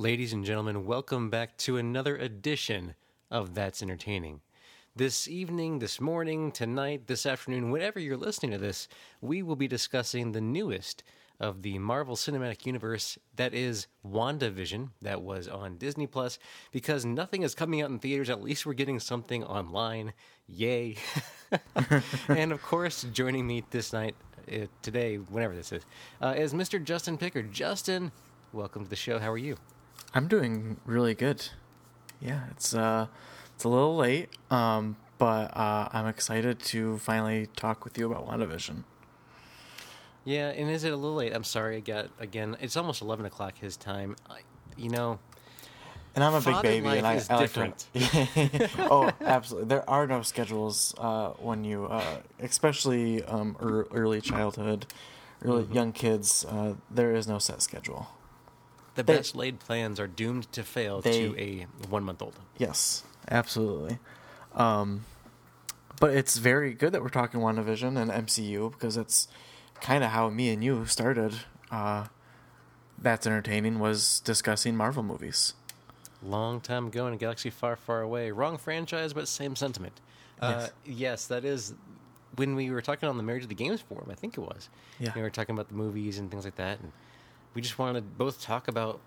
Ladies and gentlemen, welcome back to another edition of That's Entertaining. This evening, this morning, tonight, this afternoon, whenever you're listening to this, we will be discussing the newest of the Marvel Cinematic Universe, that is WandaVision, that was on Disney+, because nothing is coming out in theaters, at least we're getting something online. Yay! And of course, joining me this night, today, whenever this is Mr. Justin Pickard. Justin, welcome to the show. How are you? I'm doing really good. Yeah, it's a little late, but I'm excited to finally talk with you about WandaVision. Yeah, and is it a little late? I'm sorry, again, it's almost 11 o'clock his time. And I'm a big baby, and I like to... Oh, absolutely. There are no schedules when you, especially early childhood, early young kids, there is no set schedule. The best laid plans are doomed to fail to a 1-month-old. Yes, absolutely. But it's very good that we're talking WandaVision and MCU because it's kind of how me and you started. That's Entertaining was discussing Marvel movies. Long time ago in a galaxy far, far away. Wrong franchise, but same sentiment. Yes, that is... When we were talking on the Marriage of the Games forum, I think it was. Yeah. We were talking about the movies and things like that, and we just wanted to both talk about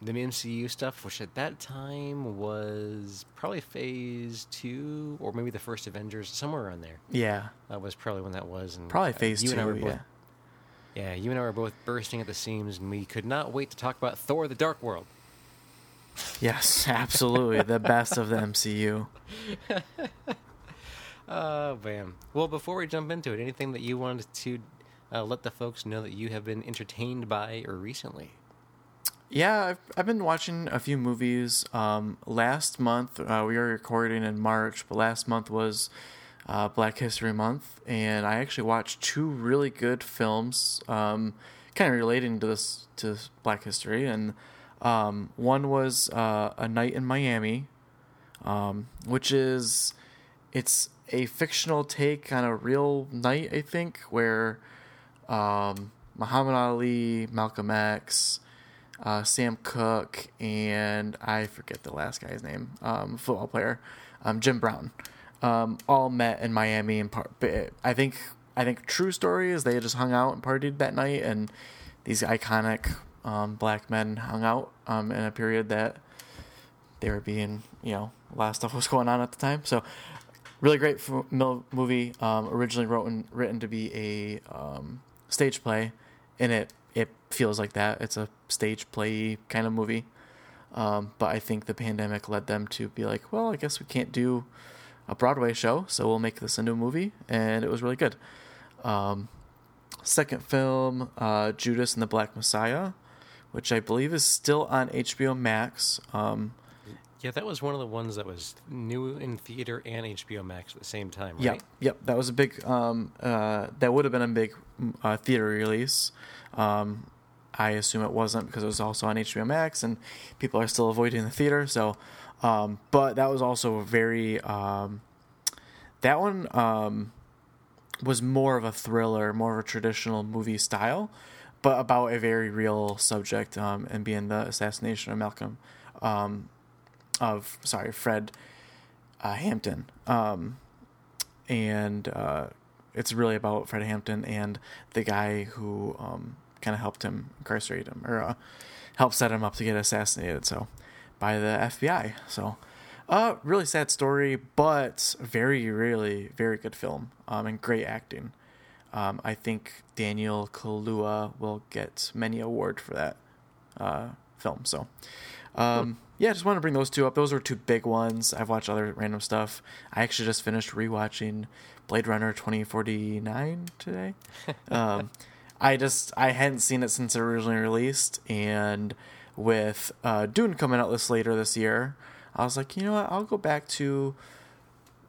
the MCU stuff, which at that time was probably Phase 2 or maybe the first Avengers, somewhere around there. Yeah. That was probably when that was. And probably Phase 2, Yeah, you and I were both bursting at the seams, and we could not wait to talk about Thor: The Dark World. Yes, absolutely. The best of the MCU. Oh, man. Well, before we jump into it, anything that you wanted to let the folks know that you have been entertained by or recently? Yeah, I've been watching a few movies. Last month, we were recording in March, but last month was Black History Month, and I actually watched 2 really good films kind of relating to Black History. And one was A Night in Miami, which is... It's a fictional take on a real night, I think, where Muhammad Ali, Malcolm X, Sam Cooke, and I forget the last guy's name, football player, Jim Brown, all met in Miami. And I think true story is they just hung out and partied that night, and these iconic black men hung out in a period that they were being, a lot of stuff was going on at the time, so. Really great movie, originally written to be a stage play, and it feels like that. It's a stage play kind of movie, but I think the pandemic led them to be like, well, I guess we can't do a Broadway show, so we'll make this into a movie, and it was really good. Second film, Judas and the Black Messiah, which I believe is still on HBO Max. Yeah, that was one of the ones that was new in theater and HBO Max at the same time, right? Yep. That was a big, that would have been a big theater release. I assume it wasn't because it was also on HBO Max and people are still avoiding the theater. So, but that was also very, that one was more of a thriller, more of a traditional movie style, but about a very real subject and being the assassination of Fred Hampton. And it's really about Fred Hampton and the guy who kind of helped him incarcerate him or helped set him up to get assassinated. So by the FBI. So really sad story, but really, very good film and great acting. I think Daniel Kaluuya will get many awards for that film. So yeah, I just want to bring those 2 up. Those are 2 big ones. I've watched other random stuff. I actually just finished rewatching Blade Runner 2049 today. I hadn't seen it since it originally released, and with Dune coming out later this year, I was like, you know what? I'll go back to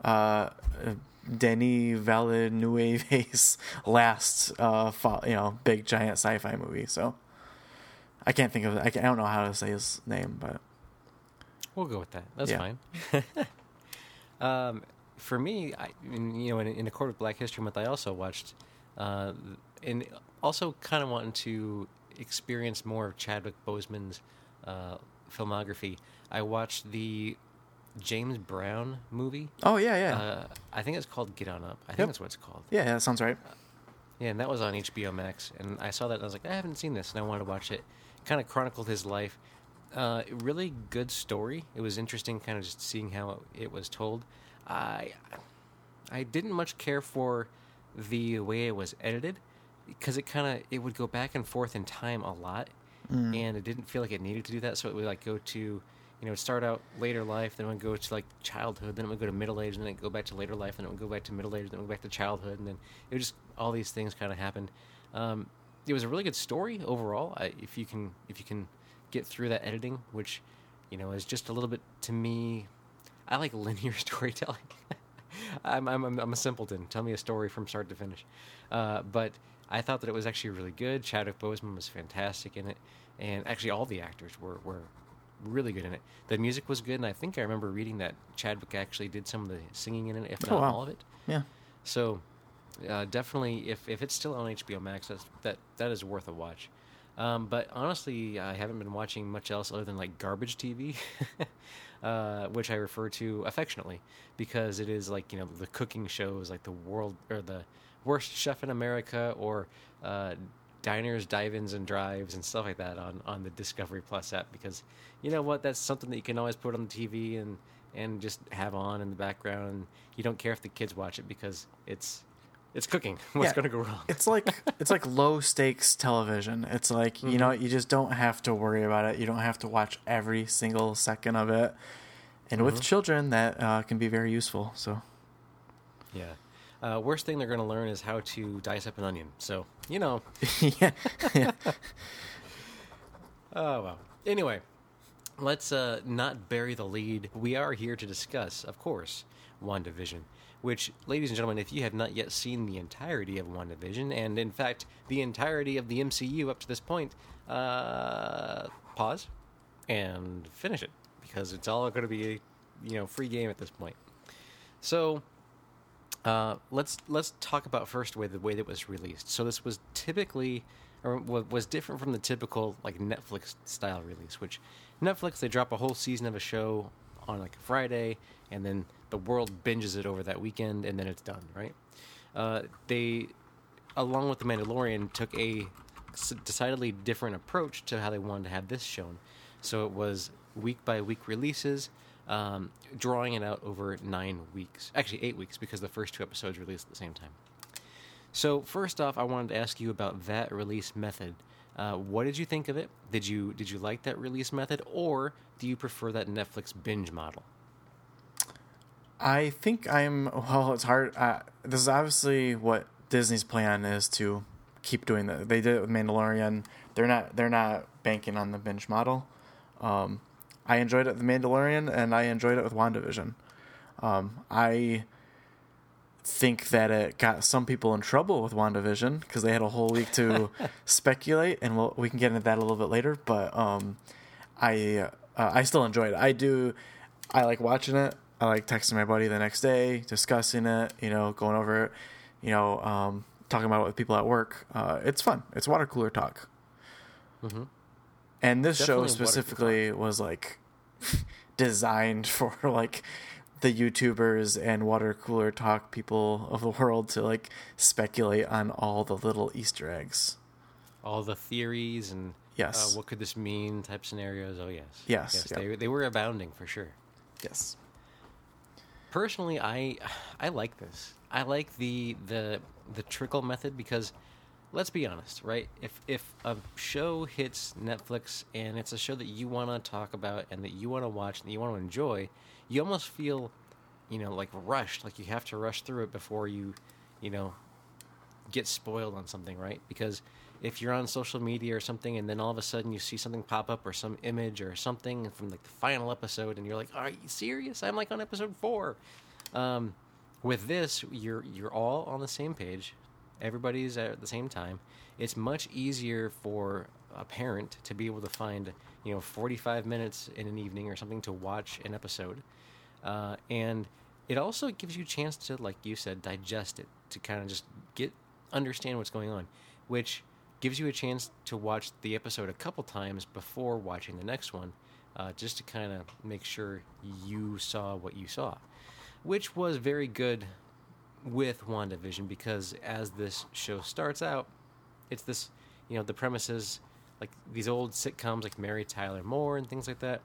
Denis Villeneuve's last big giant sci-fi movie. So I can't think of it. I don't know how to say his name, but we'll go with that. That's fine. For me, in accord with Black History Month, I also watched, and also kind of wanting to experience more of Chadwick Boseman's filmography, I watched the James Brown movie. Oh, yeah, yeah. I think it's called Get On Up. I think that's what it's called. Yeah, yeah, that sounds right. Yeah, and that was on HBO Max. And I saw that, and I was like, I haven't seen this, and I wanted to watch it. Kind of chronicled his life. Really good story. It was interesting kind of just seeing how it was told. I didn't much care for the way it was edited because it would go back and forth in time a lot, and it didn't feel like it needed to do that. So it would like go to, start out later life, then it would go to like childhood, then it would go to middle age, and then it would go back to later life, and it would go back to middle age, then it would go back to childhood, and then it would just all these things kind of happened. It was a really good story overall. If you can get through that editing, which is just a little bit to me. I like linear storytelling. I'm a simpleton. Tell me a story from start to finish. But I thought that it was actually really good. Chadwick Boseman was fantastic in it, and actually all the actors were really good in it. The music was good, and I think I remember reading that Chadwick actually did some of the singing in it, if not all of it. Yeah. So definitely, if it's still on HBO Max, that is worth a watch. But honestly, I haven't been watching much else other than like garbage TV, which I refer to affectionately because it is like, the cooking shows like The World or The Worst Chef in America or Diners, Dive-Ins, and Drives and stuff like that on the Discovery Plus app because you know what? That's something that you can always put on the TV and just have on in the background. And you don't care if the kids watch it because it's cooking. What's going to go wrong? It's like low stakes television. It's like, you just don't have to worry about it. You don't have to watch every single second of it. And with children, that can be very useful. So, yeah. Worst thing they're going to learn is how to dice up an onion. So, yeah. Oh, well. Anyway, let's not bury the lead. We are here to discuss, of course, WandaVision. Which, ladies and gentlemen, if you have not yet seen the entirety of WandaVision, and in fact, the entirety of the MCU up to this point, pause and finish it, because it's all going to be a free game at this point. So, let's talk about first the way that it was released. So this was typically, or was different from the typical like Netflix-style release, which Netflix, they drop a whole season of a show on like a Friday, and then the world binges it over that weekend, and then it's done, right? They, along with The Mandalorian, took a decidedly different approach to how they wanted to have this shown. So it was week-by-week releases, drawing it out over 9 weeks. Actually, 8 weeks, because the first two episodes released at the same time. So first off, I wanted to ask you about that release method. What did you think of it? Did you like that release method, or do you prefer that Netflix binge model? I think it's hard. This is obviously what Disney's plan is to keep doing that. They did it with Mandalorian. They're not banking on the binge model. I enjoyed it with Mandalorian, and I enjoyed it with WandaVision. I think that it got some people in trouble with WandaVision because they had a whole week to speculate, and we can get into that a little bit later. But I still enjoyed it. I do. I like watching it. I like texting my buddy the next day, discussing it, going over it, talking about it with people at work. It's fun. It's water cooler talk. Mm-hmm. And this definitely show specifically was like designed for like the YouTubers and water cooler talk people of the world to like speculate on all the little Easter eggs, all the theories and yes, what could this mean type scenarios. Oh yes. They were abounding for sure. Yes. Personally, I like this. I like the trickle method because, let's be honest, right? If a show hits Netflix and it's a show that you want to talk about and that you want to watch and that you want to enjoy, you almost feel, like rushed, like you have to rush through it before you, get spoiled on something, right? Because if you're on social media or something and then all of a sudden you see something pop up or some image or something from like the final episode and you're like, are you serious? I'm like on episode 4. With this, you're all on the same page. Everybody's at the same time. It's much easier for a parent to be able to find, 45 minutes in an evening or something to watch an episode. And it also gives you a chance to, like you said, digest it, to kind of just understand what's going on, which gives you a chance to watch the episode a couple times before watching the next one, just to kind of make sure you saw what you saw, which was very good with WandaVision, because as this show starts out, it's this, you know, the premises like these old sitcoms like Mary Tyler Moore and things like that,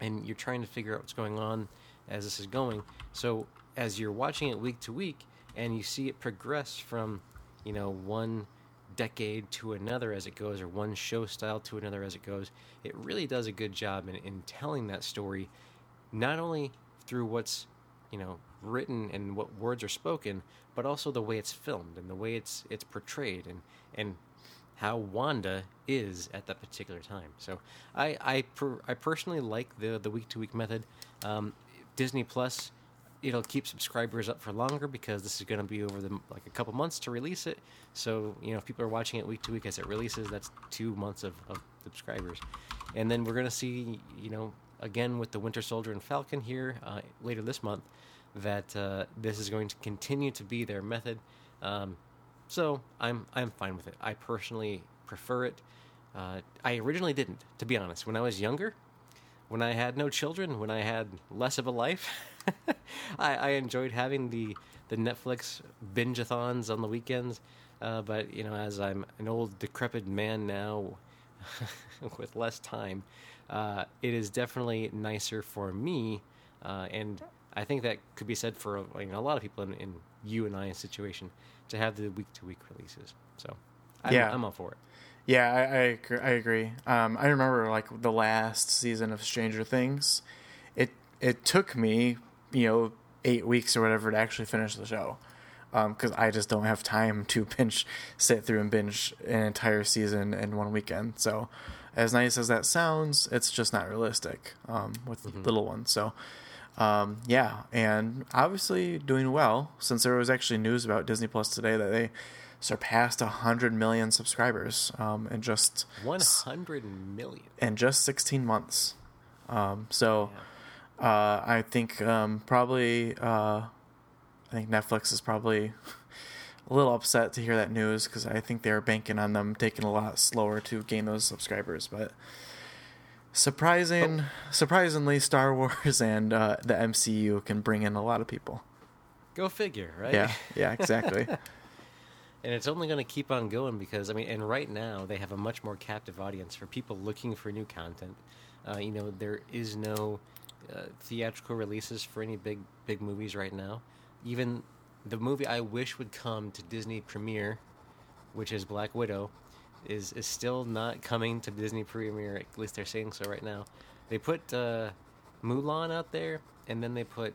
and you're trying to figure out what's going on as this is going. So as you're watching it week to week, and you see it progress from, you know, one decade to another as it goes, or one show style to another as it goes, it really does a good job in telling that story, not only through what's, you know, written and what words are spoken, but also the way it's filmed and the way it's portrayed, and how Wanda is at that particular time. So I personally like the week-to-week method. Disney+, it'll keep subscribers up for longer, because this is going to be over a couple months to release it. So, you know, if people are watching it week to week as it releases, that's 2 months of subscribers. And then we're going to see, you know, again with the Winter Soldier and Falcon here later this month, that this is going to continue to be their method. So I'm fine with it. I personally prefer it. I originally didn't, to be honest. When I was younger, when I had no children, when I had less of a life, I enjoyed having the Netflix binge-a-thons on the weekends. But, you know, as I'm an old, decrepit man now with less time, it is definitely nicer for me. And I think that could be said for a lot of people in you and I's situation, to have the week-to-week releases. So I'm all for it. Yeah, I agree. I remember the last season of Stranger Things. It took me, 8 weeks or whatever to actually finish the show, because I just don't have time to sit through and binge an entire season in one weekend. So, as nice as that sounds, it's just not realistic with little ones. So, and obviously doing well, since there was actually news about Disney Plus today that they surpassed 100 million subscribers in just 100 million in just 16 months. I think I think Netflix is probably a little upset to hear that news, because I think they're banking on them taking a lot slower to gain those subscribers. But surprisingly, Star Wars and the MCU can bring in a lot of people. Go figure, right? Yeah, exactly. And it's only going to keep on going, because, and right now they have a much more captive audience for people looking for new content. There is no theatrical releases for any big movies right now. Even the movie I wish would come to Disney Premiere, which is Black Widow, is still not coming to Disney Premiere. At least they're saying so right now. They put Mulan out there, and then they put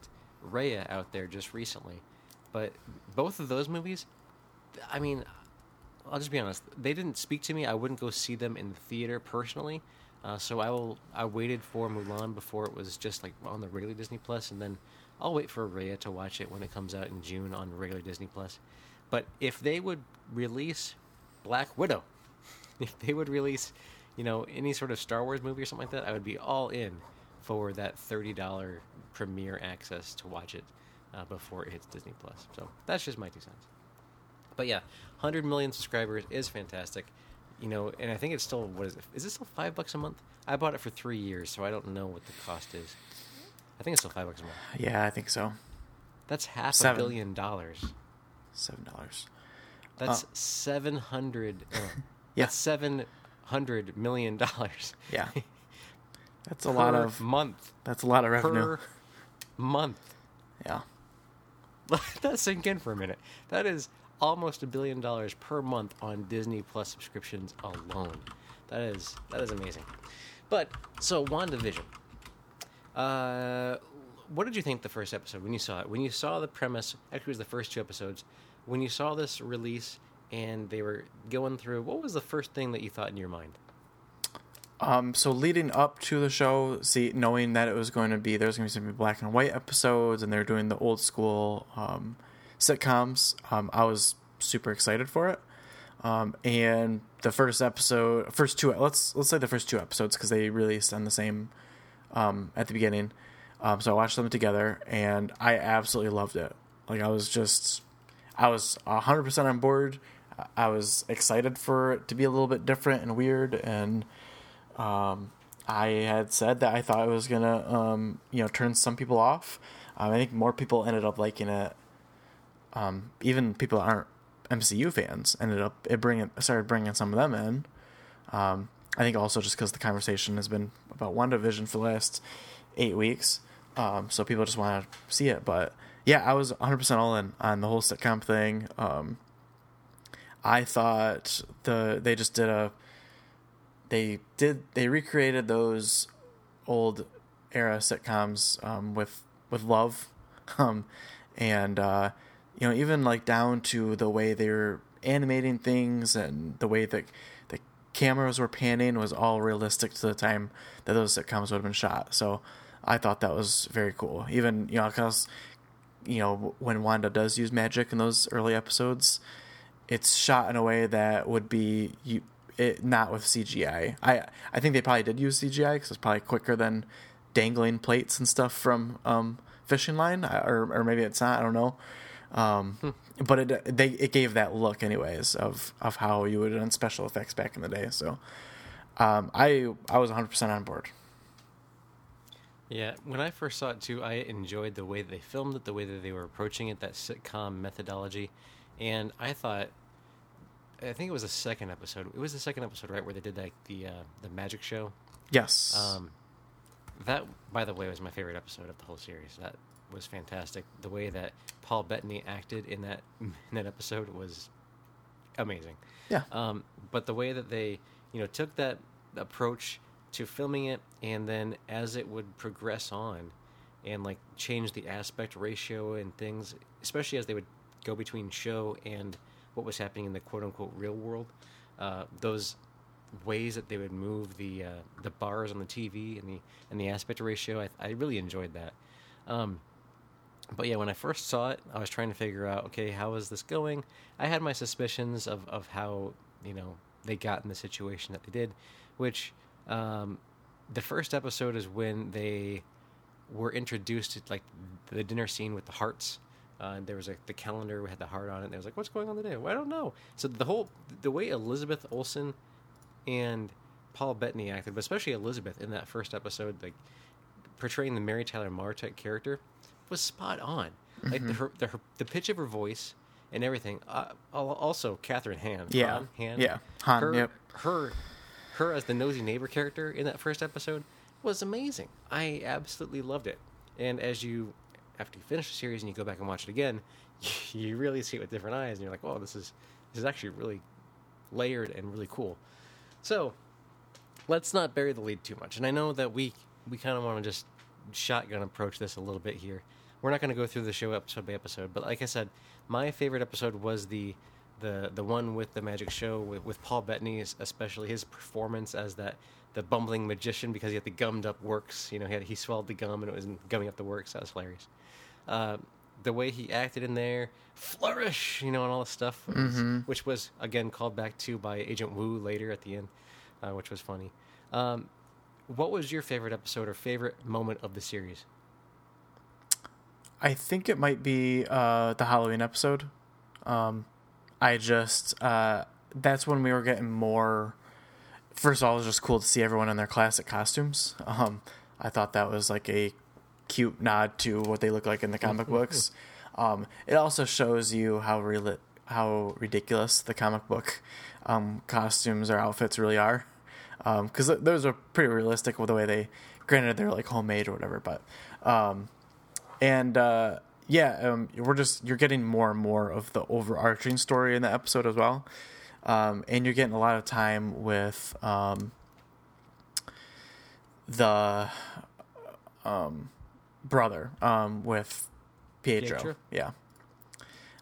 Raya out there just recently. But both of those movies, I'll just be honest. They didn't speak to me. I wouldn't go see them in the theater personally. So I waited for Mulan before it was just on the regular Disney Plus, and then I'll wait for Raya to watch it when it comes out in June on regular Disney Plus. But if they would release Black Widow, if they would release, any sort of Star Wars movie or something like that, I would be all in for that $30 premiere access to watch it before it hits Disney Plus. So that's just my 2 cents. But yeah, 100 million subscribers is fantastic, and I think it's still, is it still $5 a month? I bought it for 3 years, so I don't know what the cost is. I think it's still $5 a month. Yeah, I think so. That's half $7 billion. $7. That's $700 million. Yeah. That's a lot of month. That's a lot of revenue. Per month. Yeah. Let that sink in for a minute. That is almost $1 billion per month on Disney Plus subscriptions alone. That is amazing. But so WandaVision, what did you think the first episode when you saw it? When you saw the premise, actually it was the first 2 episodes. When you saw this release and they were going through, what was the first thing that you thought in your mind? So leading up to the show, knowing that it was going to be some black and white episodes, and they're doing the old school sitcoms, I was super excited for it, and the first 2 episodes, because they released on the same at the beginning, so I watched them together, and I absolutely loved it. I was 100% on board. I was excited for it to be a little bit different and weird, and I had said that I thought it was going to, turn some people off. I think more people ended up liking it. Even people that aren't MCU fans ended up started bringing some of them in. I think also just because the conversation has been about WandaVision for the last 8 weeks. So people just want to see it. But yeah, I was 100% all in on the whole sitcom thing. I thought they recreated those old era sitcoms with love, and even like down to the way they were animating things and the way that the cameras were panning was all realistic to the time that those sitcoms would have been shot. So I thought that was very cool. Even because when Wanda does use magic in those early episodes, it's shot in a way that would be not with CGI. I think they probably did use CGI because it's probably quicker than dangling plates and stuff from fishing line, or maybe it's not. I don't know. But it gave that look anyways of how you would have done special effects back in the day. So I was 100% on board. Yeah, when I first saw it too, I enjoyed the way they filmed it, the way that they were approaching it, that sitcom methodology, and I think it was the second episode. It was the second episode, right, where they did like the magic show. Yes. That, by the way, was my favorite episode of the whole series. That was fantastic. The way that Paul Bettany acted in that episode was amazing. Yeah. But the way that they took that approach to filming it, and then as it would progress on, and like change the aspect ratio and things, especially as they would go between show and what was happening in the quote-unquote real world, those ways that they would move the bars on the TV and the aspect ratio, I really enjoyed that. But yeah, when I first saw it, I was trying to figure out, okay, how is this going? I had my suspicions of how they got in the situation that they did, which the first episode is when they were introduced to like the dinner scene with the hearts. There was the calendar had the heart on it. They was like, "What's going on today?" Well, I don't know. So the way Elizabeth Olsen and Paul Bettany acted, but especially Elizabeth in that first episode, like portraying the Mary Tyler Moore character, was spot on. Mm-hmm. Like the pitch of her voice and everything. Also, Catherine Hahn. Yeah, Hahn. Her as the nosy neighbor character in that first episode was amazing. I absolutely loved it. And after you finish the series and you go back and watch it again, you really see it with different eyes, and you're like, "Oh, this is actually really layered and really cool." So, let's not bury the lead too much. And I know that we kind of want to just shotgun approach this a little bit here. We're not going to go through the show episode by episode, but like I said, my favorite episode was the one with the magic show with Paul Bettany, especially his performance as the bumbling magician, because he had the gummed up works. He swallowed the gum and it was gumming up the works. That was hilarious. The way he acted in there, flourish, and all this stuff, which was again called back to by Agent Wu later at the end, which was funny. What was your favorite episode or favorite moment of the series? I think it might be the Halloween episode. That's when we were getting more. First of all, it was just cool to see everyone in their classic costumes. I thought that was like a cute nod to what they look like in the comic books. It also shows you how ridiculous the comic book costumes or outfits really are, because those are pretty realistic with the way they. Granted, they're like homemade or whatever, but you're getting more and more of the overarching story in the episode as well. And you're getting a lot of time with the brother with Pietro. Yeah.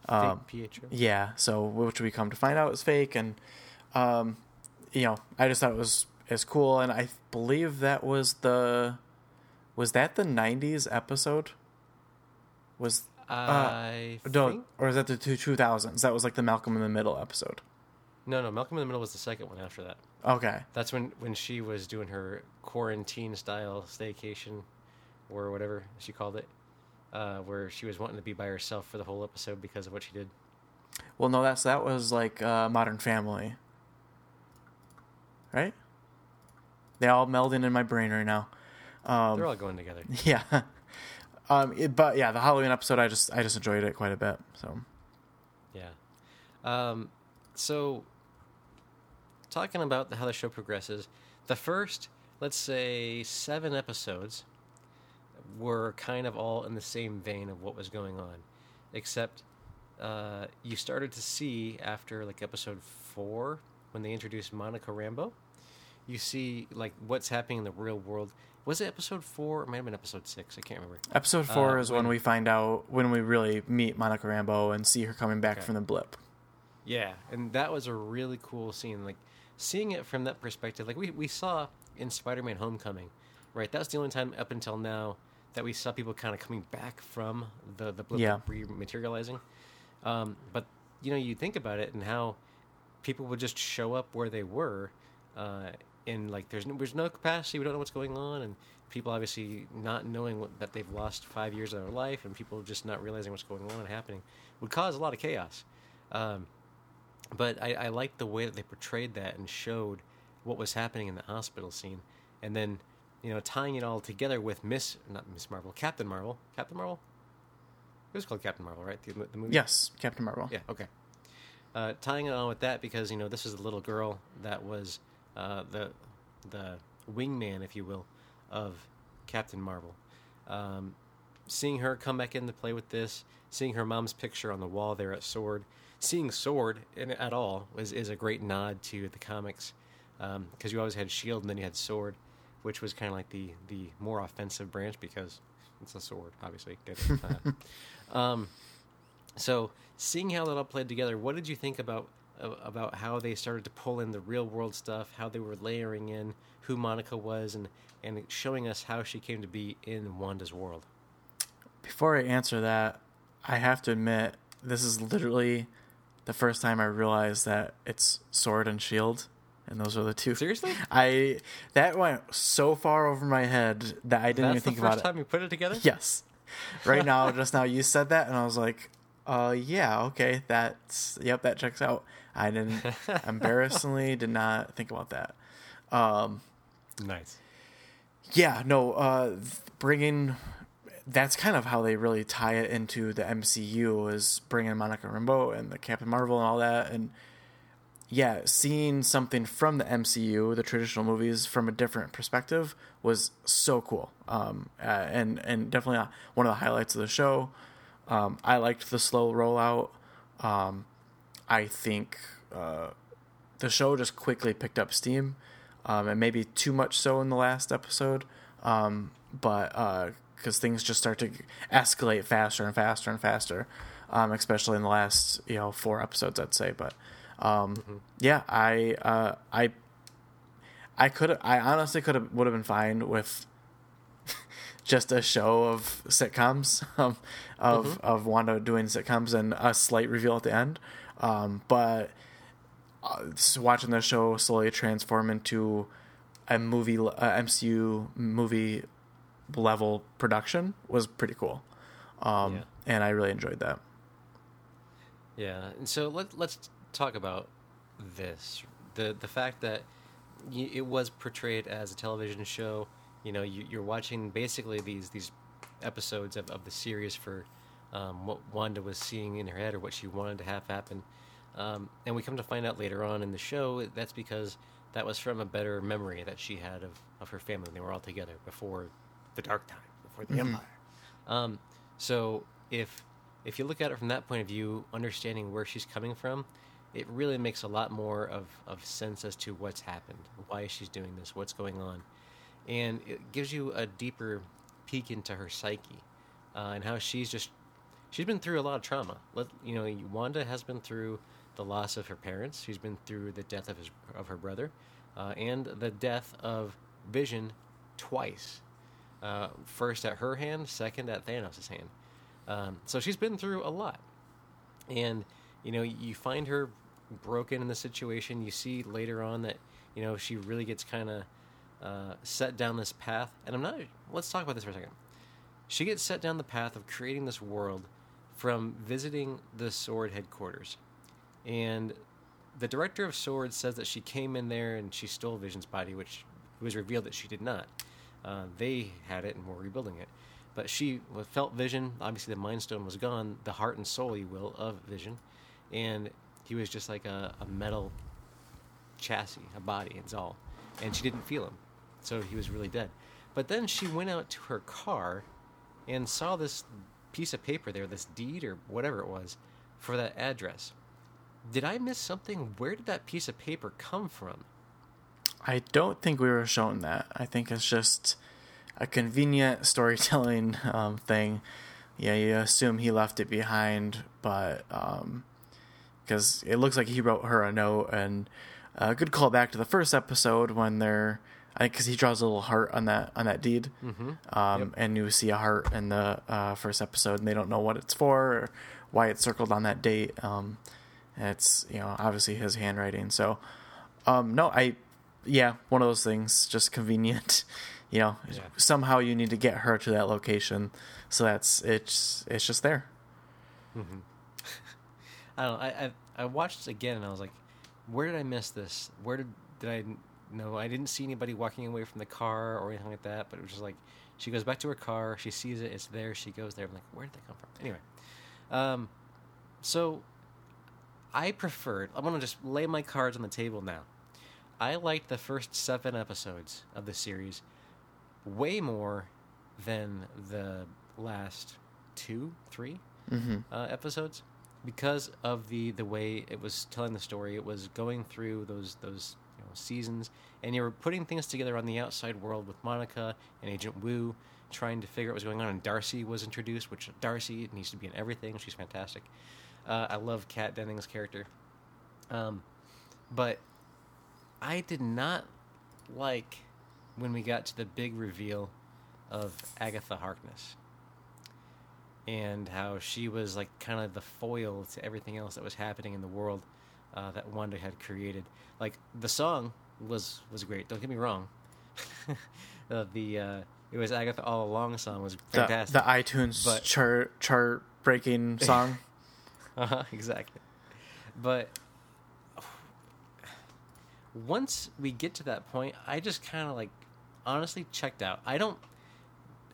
Fake Pietro. Yeah. So, which we come to find out is fake. And, I just thought it was as cool. And I believe that was that the 90s episode? Or is that the 2000s? That was like the Malcolm in the Middle episode. No, Malcolm in the Middle was the second one after that. Okay. That's when she was doing her quarantine-style staycation or whatever she called it, where she was wanting to be by herself for the whole episode because of what she did. Well, no, that was like Modern Family. Right? They all meld in my brain right now. They're all going together. Yeah. But yeah, the Halloween episode, I just enjoyed it quite a bit. So. Yeah. So talking about how the show progresses, the first, let's say, 7 episodes were kind of all in the same vein of what was going on, except you started to see after like episode 4 when they introduced Monica Rambeau. You see, like, what's happening in the real world. Was it episode 4? It might have been episode 6. I can't remember. Episode 4 is when we find out, when we really meet Monica Rambeau and see her coming back from the blip. Yeah, and that was a really cool scene. Like, seeing it from that perspective, like, we saw in Spider-Man Homecoming, right? That was the only time up until now that we saw people kind of coming back from the blip rematerializing. But, you know, you think about it and how people would just show up where they were, and like there's no capacity, we don't know what's going on, and people obviously not knowing that they've lost 5 years of their life, and people just not realizing what's going on and happening would cause a lot of chaos. But I liked the way that they portrayed that and showed what was happening in the hospital scene, and then, you know, tying it all together with Captain Marvel. It was called Captain Marvel, right? The movie. Yes, Captain Marvel. Yeah. Okay. Tying it on with that, because, you know, this is the little girl that was. The wingman, if you will, of Captain Marvel. Seeing her come back in to play with this, seeing her mom's picture on the wall there at S.W.O.R.D., seeing S.W.O.R.D. at all is a great nod to the comics, because you always had S.H.I.E.L.D. and then you had S.W.O.R.D., which was kind of like the more offensive branch, because it's a sword, obviously. So seeing how that all played together, what did you think about how they started to pull in the real world stuff, how they were layering in who Monica was, and showing us how she came to be in Wanda's world? Before I answer that, I have to admit, this is literally the first time I realized that it's S.W.O.R.D. and S.H.I.E.L.D., and those are the two. Seriously? That went so far over my head that I didn't even think about it. That's the first time you put it together? Yes. Right now, just now, you said that, and I was like, yeah, okay, that checks out. I didn't, embarrassingly, did not think about that. Nice. Yeah, no, that's kind of how they really tie it into the MCU, is bringing Monica Rambeau and the Captain Marvel and all that. And yeah, seeing something from the MCU, the traditional movies, from a different perspective was so cool. And definitely one of the highlights of the show. I liked the slow rollout. I think the show just quickly picked up steam, and maybe too much so in the last episode, but because things just start to escalate faster and faster and faster, especially in the last 4 episodes, I'd say. But yeah, I honestly would have been fine with just a show of sitcoms, of Wanda doing sitcoms and a slight reveal at the end. But watching the show slowly transform into a movie, MCU movie level production was pretty cool. And I really enjoyed that. Yeah. And so let's talk about this. The fact that it was portrayed as a television show. You know, you're watching basically these episodes of the series for what Wanda was seeing in her head, or what she wanted to have happen. And we come to find out later on in the show that's because that was from a better memory that she had of her family. They were all together before the Dark Time, before the Empire. So if you look at it from that point of view, understanding where she's coming from, it really makes a lot more of sense as to what's happened, why she's doing this, what's going on. And it gives you a deeper peek into her psyche, and how she's been through a lot of trauma. Wanda has been through the loss of her parents. She's been through the death of her brother, and the death of Vision twice. First at her hand, second at Thanos' hand. So she's been through a lot. And, you find her broken in the situation. You see later on that, she really gets kind of... set down this path, and let's talk about this for a second. She gets set down the path of creating this world from visiting the S.W.O.R.D. headquarters, and the director of S.W.O.R.D. says that she came in there and she stole Vision's body, which It was revealed that she did not. They had it and were rebuilding it. But she felt Vision. Obviously, the Mind Stone was gone, the heart and soul, you will, of Vision. And he was just like a metal chassis, a body, it's all. And she didn't feel him. So he was really dead. But then she went out to her car and saw this piece of paper there, this deed or whatever it was, for that address. Did I miss something? Where did that piece of paper come from? I don't think we were shown that. I think it's just a convenient storytelling thing. Yeah, you assume he left it behind, but because it looks like he wrote her a note. And a good callback to the first episode when they're, because he draws a little heart on that deed, and you see a heart in the first episode, and they don't know what it's for or why it's circled on that date. And it's, you know, obviously his handwriting. So, one of those things, just convenient. You know, somehow you need to get her to that location, so that's it's just there. Mm-hmm. I don't know. I watched it again and I was like, where did I miss this? Where did I? No, I didn't see anybody walking away from the car or anything like that, but it was just like, she goes back to her car, she sees it, it's there, she goes there. I'm like, where did that come from? Anyway, so I want to just lay my cards on the table now. I liked the first 7 episodes of the series way more than the last 2-3 episodes because of the way it was telling the story. It was going through those seasons, and you were putting things together on the outside world with Monica and Agent Wu trying to figure out what's going on, and Darcy was introduced, which Darcy needs to be in everything. She's fantastic. I love Kat Denning's character. But I did not like when we got to the big reveal of Agatha Harkness and how she was like kind of the foil to everything else that was happening in the world that Wanda had created. Like, the song was great. Don't get me wrong. It was Agatha All Along song was fantastic. The iTunes chart breaking song. Exactly. But once we get to that point, I just kind of like honestly checked out. I don't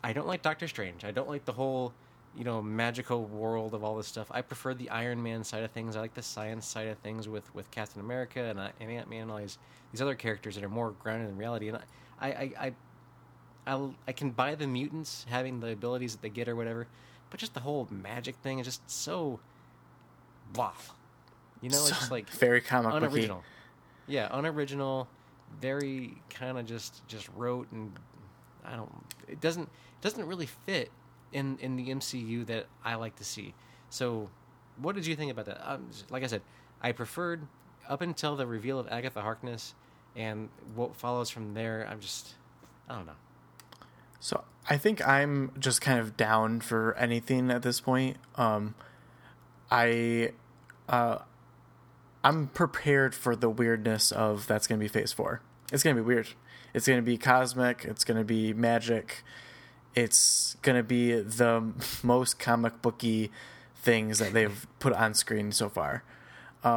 like Doctor Strange. I don't like the whole, magical world of all this stuff. I prefer the Iron Man side of things. I like the science side of things with Captain America and Ant-Man and all these other characters that are more grounded in reality. And I can buy the mutants having the abilities that they get or whatever, but just the whole magic thing is just so blah. It's just like very comic unoriginal. Booky. Yeah, unoriginal, very kind of just rote, and it doesn't really fit in the MCU that I like to see. So what did you think about that? Like I said, I preferred up until the reveal of Agatha Harkness, and what follows from there, I don't know. So I think I'm just kind of down for anything at this point. I'm prepared for the weirdness of that's going to be Phase 4. It's going to be weird. It's going to be cosmic. It's going to be magic. It's going to be the most comic booky things that they've put on screen so far. I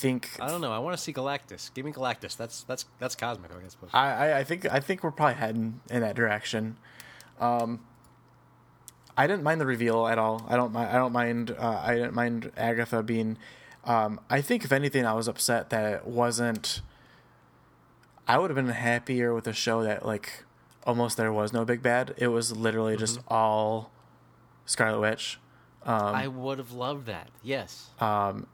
don't know. I want to see Galactus. Give me Galactus. That's cosmic, I guess. I think we're probably heading in that direction. I didn't mind the reveal at all. I didn't mind Agatha being. I think if anything, I was upset that it wasn't. I would have been happier with a show that like almost there was no big bad. It was literally just all Scarlet Witch. I would have loved that. Yes. And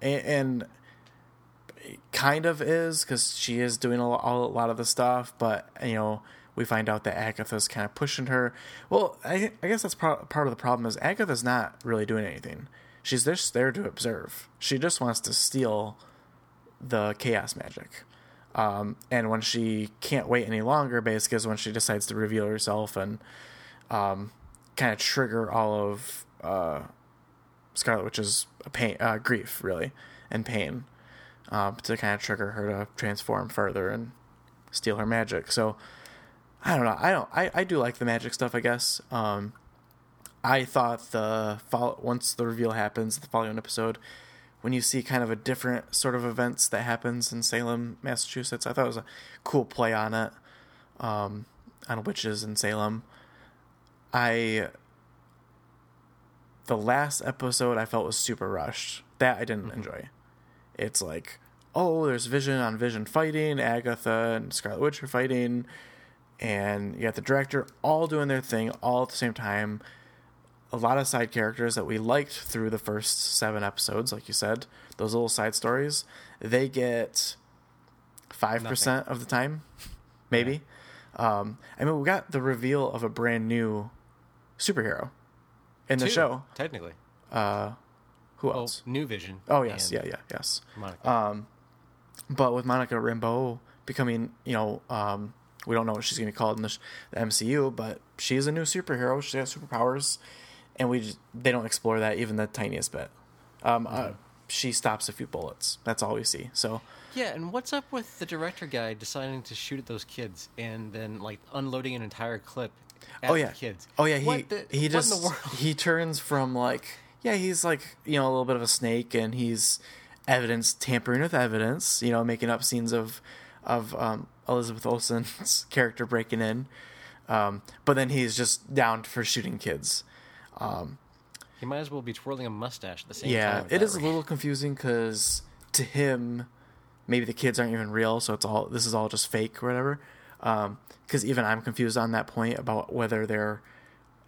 it kind of is, because she is doing a lot of the stuff, but we find out that Agatha's kind of pushing her. Well, I guess that's part of the problem is Agatha's not really doing anything. She's just there to observe. She just wants to steal the chaos magic. And when she can't wait any longer, basically, is when she decides to reveal herself and kind of trigger all of Scarlet Witch's grief, really, and pain, to kind of trigger her to transform further and steal her magic. So, I don't know. I do like the magic stuff, I guess. I thought once the reveal happens, the following episode when you see kind of a different sort of events that happens in Salem, Massachusetts. I thought it was a cool play on it, on witches in Salem. The last episode I felt was super rushed. That I didn't enjoy. It's like, oh, there's Vision on Vision fighting, Agatha and Scarlet Witch are fighting, and you got the director all doing their thing all at the same time. A lot of side characters that we liked through the first 7 episodes, like you said, those little side stories, they get 5% Nothing. Of the time, maybe. Yeah. I mean, we got the reveal of a brand new superhero in the show. Technically. Who else? New Vision. Oh, yes. Yes. Monica. But with Monica Rambeau becoming, we don't know what she's going to be called in the MCU, but she's a new superhero. She has superpowers, and they don't explore that even the tiniest bit. She stops a few bullets. That's all we see. So yeah, and what's up with the director guy deciding to shoot at those kids and then unloading an entire clip at the kids? Oh yeah, he turns from he's a little bit of a snake, and he's tampering with evidence, making up scenes of Elizabeth Olsen's character breaking in, but then he's just down for shooting kids. He might as well be twirling a mustache at the same time. Yeah, it is a little confusing because to him, maybe the kids aren't even real, so this is all just fake or whatever. Because even I'm confused on that point about whether they're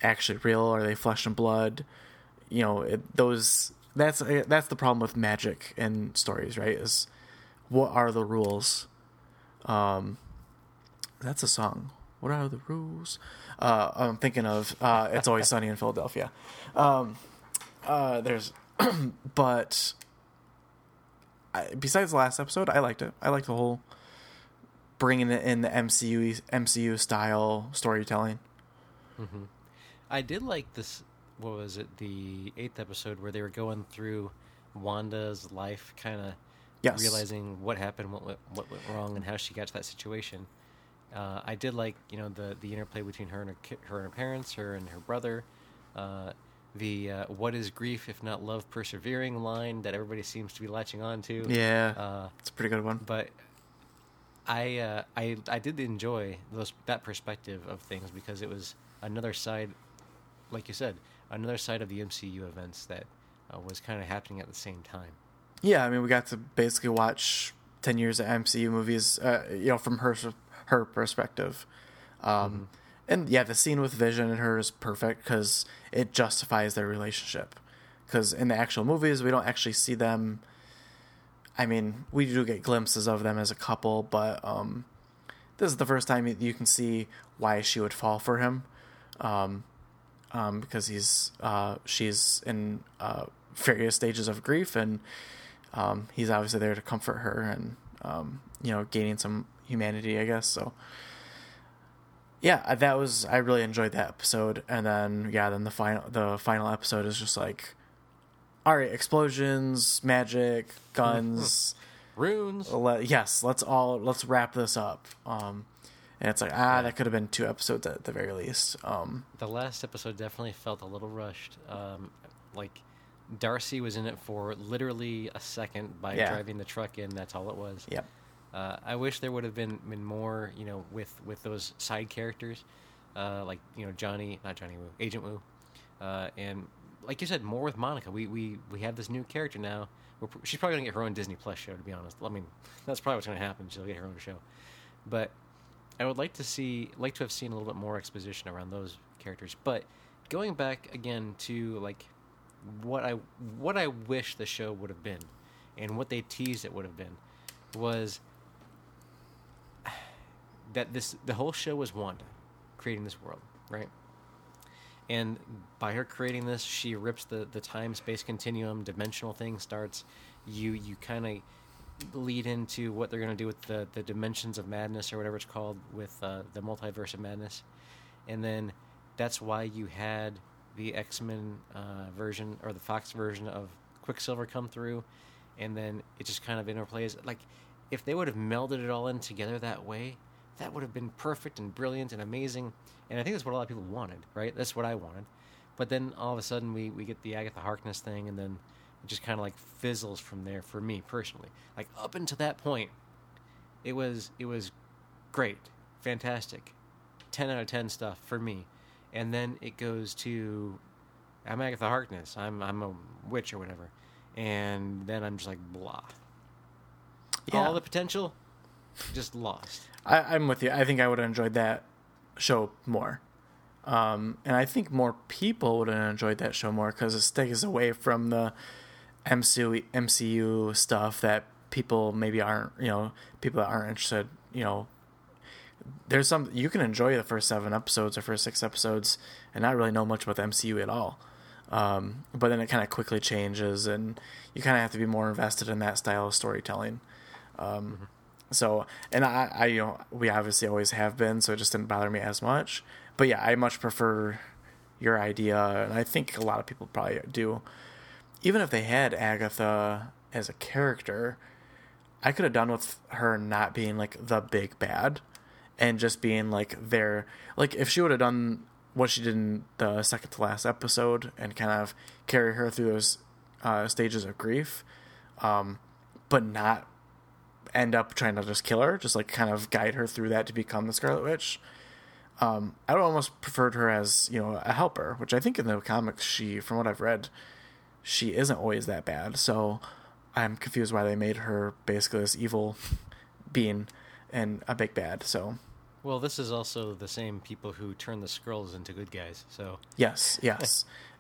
actually real or they flesh and blood. That's the problem with magic and stories, right? Is what are the rules? That's a song. What are the rules? I'm thinking of It's Always Sunny in Philadelphia. But besides the last episode, I liked it. I liked the whole bringing it in the MCU style storytelling. Mm-hmm. I did like this. What was it? The 8th episode where they were going through Wanda's life, kind of. Yes. Realizing what happened, what went wrong, and how she got to that situation. I did like the interplay between her and her parents, her and her brother. The what is grief if not love persevering line that everybody seems to be latching on to. Yeah, it's a pretty good one. But I did enjoy that perspective of things because it was another side, like you said, another side of the MCU events that was kind of happening at the same time. Yeah, I mean, we got to basically watch 10 years of MCU movies, from her perspective. And yeah, the scene with Vision and her is perfect because it justifies their relationship. Because in the actual movies, we don't actually see them. I mean, we do get glimpses of them as a couple, but this is the first time you can see why she would fall for him. Because she's in various stages of grief, and he's obviously there to comfort her and, gaining some humanity, I guess. So yeah, I really enjoyed that episode. And then, then the final episode is just all right, explosions, magic, guns, runes. Let's wrap this up. And it's that could have been 2 episodes at the very least. The last episode definitely felt a little rushed. Darcy was in it for literally a second by driving the truck in. That's all it was. Yep. I wish there would have been more, with those side characters, Agent Wu. And like you said, more with Monica. We have this new character now. She's probably going to get her own Disney+ show, to be honest. I mean, that's probably what's going to happen. She'll get her own show. But I would like to have seen a little bit more exposition around those characters. But going back again to what I wish the show would have been, and what they teased it would have been, was that the whole show was Wanda creating this world, right? And by her creating this, she rips the time space continuum, dimensional thing starts. You kind of lead into what they're going to do with the dimensions of madness, or whatever it's called, with the multiverse of madness, and then that's why you had the X-Men version or the Fox version of Quicksilver come through, and then it just kind of interplays. If they would have melded it all in together that way, that would have been perfect and brilliant and amazing, and I think that's what a lot of people wanted, right? That's what I wanted. But then all of a sudden we get the Agatha Harkness thing, and then It just kind of like fizzles from there for me personally. Like up until that point, it was great, fantastic, 10 out of 10 stuff for me. And then it goes to, I'm Agatha Harkness, I'm a witch or whatever. And then I'm just like, blah. Yeah. All the potential, just lost. I'm with you. I think I would have enjoyed that show more. And I think more people would have enjoyed that show more because it takes away from the MCU stuff that people maybe aren't, people that aren't interested, There's some, you can enjoy the first 7 episodes or first 6 episodes and not really know much about the MCU at all. But then it kind of quickly changes and you kind of have to be more invested in that style of storytelling. So, and I, we obviously always have been, so it just didn't bother me as much, but yeah, I much prefer your idea. And I think a lot of people probably do, even if they had Agatha as a character, I could have done with her not being like the big bad and just being like there, like if she would have done what she did in the second to last episode and kind of carry her through those stages of grief, but not end up trying to just kill her, just like kind of guide her through that to become the Scarlet Witch. I would almost preferred her as, a helper, which I think in the comics from what I've read, she isn't always that bad. So I'm confused why they made her basically this evil being and a big bad, so... Well, this is also the same people who turn the Skrulls into good guys, so... Yes.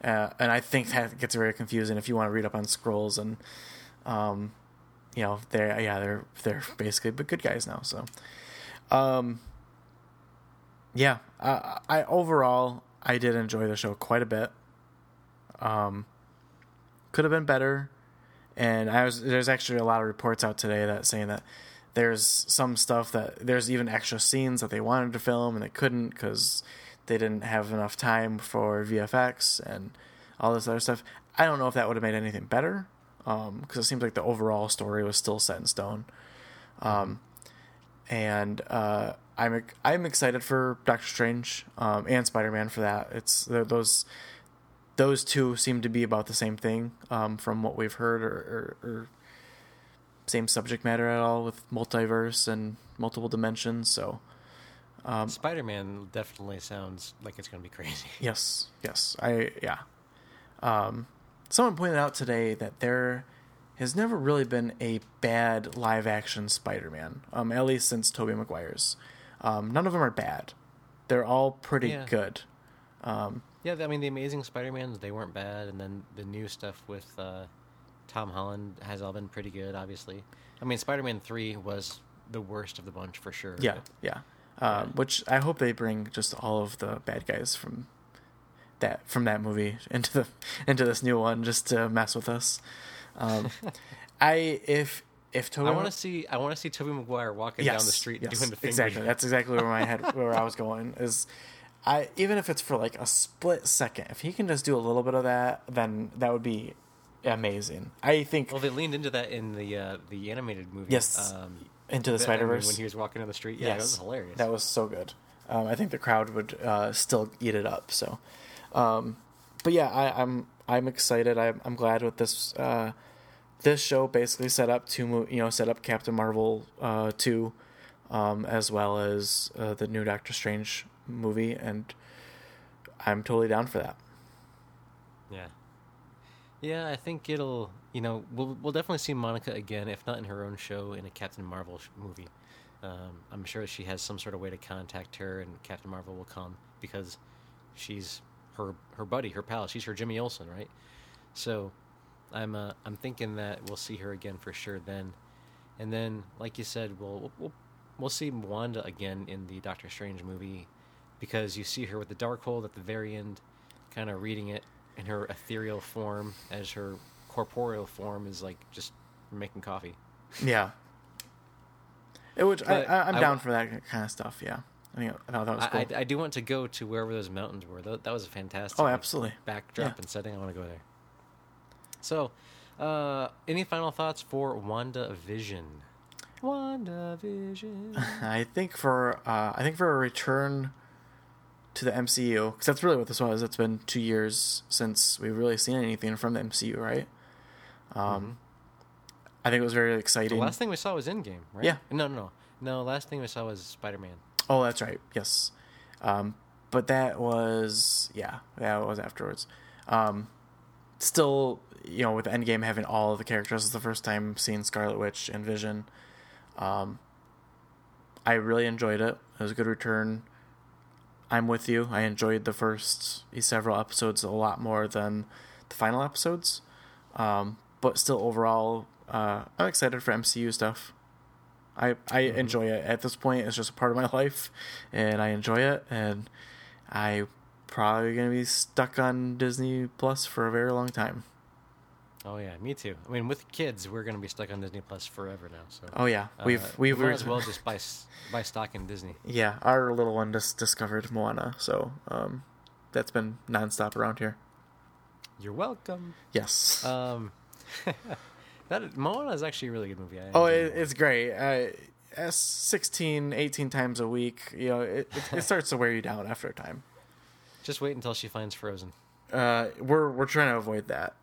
And I think that gets very confusing if you want to read up on Skrulls and, they're basically good guys now, so... Overall, I did enjoy the show quite a bit. Could have been better, and there's actually a lot of reports out today saying that there's some stuff there's even extra scenes that they wanted to film and they couldn't because they didn't have enough time for VFX and all this other stuff. I don't know if that would have made anything better because it seems like the overall story was still set in stone. I'm excited for Doctor Strange and Spider-Man for that. Those two seem to be about the same thing from what we've heard or same subject matter at all with multiverse and multiple dimensions. So Spider-Man definitely sounds like it's going to be crazy. Yes. Someone pointed out today that there has never really been a bad live action Spider-Man, at least since Tobey Maguire's. None of them are bad. They're all pretty good. The Amazing Spider-Mans, they weren't bad. And then the new stuff with, Tom Holland has all been pretty good, obviously. I mean, Spider-Man 3 was the worst of the bunch for sure. Yeah. Which I hope they bring just all of the bad guys from that movie into this new one just to mess with us. I want to see Tobey Maguire walking down the street doing the thing. Exactly. That's exactly where my head where I was going is. Even if it's for like a split second, if he can just do a little bit of that, then that would be amazing. I think. Well, they leaned into that in the animated movie. Yes. Into the Spider-Verse when he was walking down the street. Yeah, yes. That was hilarious. That was so good. I think the crowd would still eat it up. So, but yeah, I'm excited. I'm glad with this. This show basically set up Captain Marvel 2, as well as the new Doctor Strange movie, and I'm totally down for that. Yeah. Yeah, I think it'll, we'll definitely see Monica again, if not in her own show, in a Captain Marvel movie. I'm sure she has some sort of way to contact her, and Captain Marvel will come because she's her buddy, her pal. She's her Jimmy Olsen, right? So I'm thinking that we'll see her again for sure then. And then, like you said, we'll see Wanda again in the Doctor Strange movie because you see her with the Darkhold at the very end, kind of reading it. In her ethereal form, as her corporeal form is like just making coffee. Yeah. I'm down for that kind of stuff. Yeah. I thought that was cool. I do want to go to wherever those mountains were. That was a fantastic backdrop and setting. I want to go there. So, any final thoughts for WandaVision? I think for a return to the MCU, because that's really what this was. It's been 2 years since we've really seen anything from the MCU, right? I think it was very exciting. The last thing we saw was Endgame, right? Yeah. No, last thing we saw was Spider-Man. Oh, that's right. Yes. But that was, that was afterwards. Still, with Endgame having all of the characters, it's the first time seeing Scarlet Witch and Vision. I really enjoyed it. It was a good return. I'm with you. I enjoyed the first several episodes a lot more than the final episodes. But still, overall, I'm excited for MCU stuff. I enjoy it. At this point, it's just a part of my life, and I enjoy it. And I'm probably going to be stuck on Disney Plus for a very long time. Oh, yeah, me too. I mean, with kids, we're going to be stuck on Disney Plus forever now. So. Oh, yeah. We might as well just buy stock in Disney. Yeah, our little one just discovered Moana, so that's been nonstop around here. You're welcome. Yes. Moana is actually a really good movie. It's great. 16, 18 times a week, it starts to wear you down after a time. Just wait until she finds Frozen. We're trying to avoid that.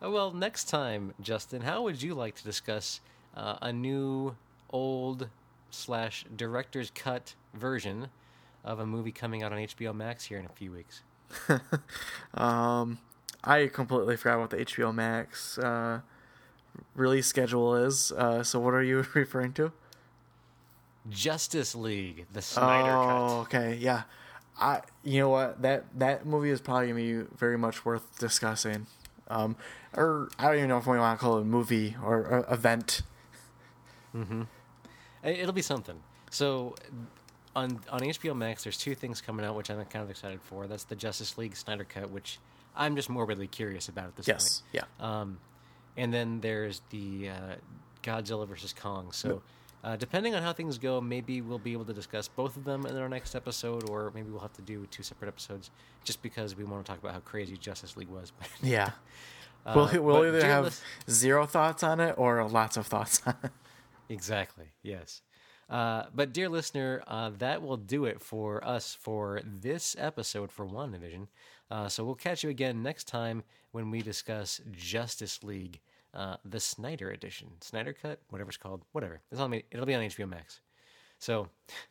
Well, next time, Justin, how would you like to discuss a new old/director's cut version of a movie coming out on HBO Max here in a few weeks? I completely forgot what the HBO Max release schedule is. So what are you referring to? Justice League, the Snyder Cut. Oh, okay, yeah. You know what, that movie is probably going to be very much worth discussing. Or I don't even know if we want to call it a movie or event. Mm-hmm. It'll be something. So on HBO Max, there's two things coming out, which I'm kind of excited for. That's the Justice League Snyder Cut, which I'm just morbidly curious about at this point. Yes, yeah. And then there's the Godzilla vs. Kong. So depending on how things go, maybe we'll be able to discuss both of them in our next episode, or maybe we'll have to do two separate episodes just because we want to talk about how crazy Justice League was. Yeah. We'll either have zero thoughts on it or lots of thoughts on it. Exactly, yes. But dear listener, that will do it for us for this episode for WandaVision. So we'll catch you again next time when we discuss Justice League. The Snyder edition, Snyder Cut, whatever it's called, whatever. It'll be on HBO Max. So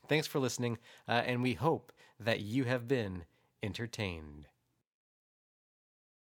thanks for listening, and we hope that you have been entertained.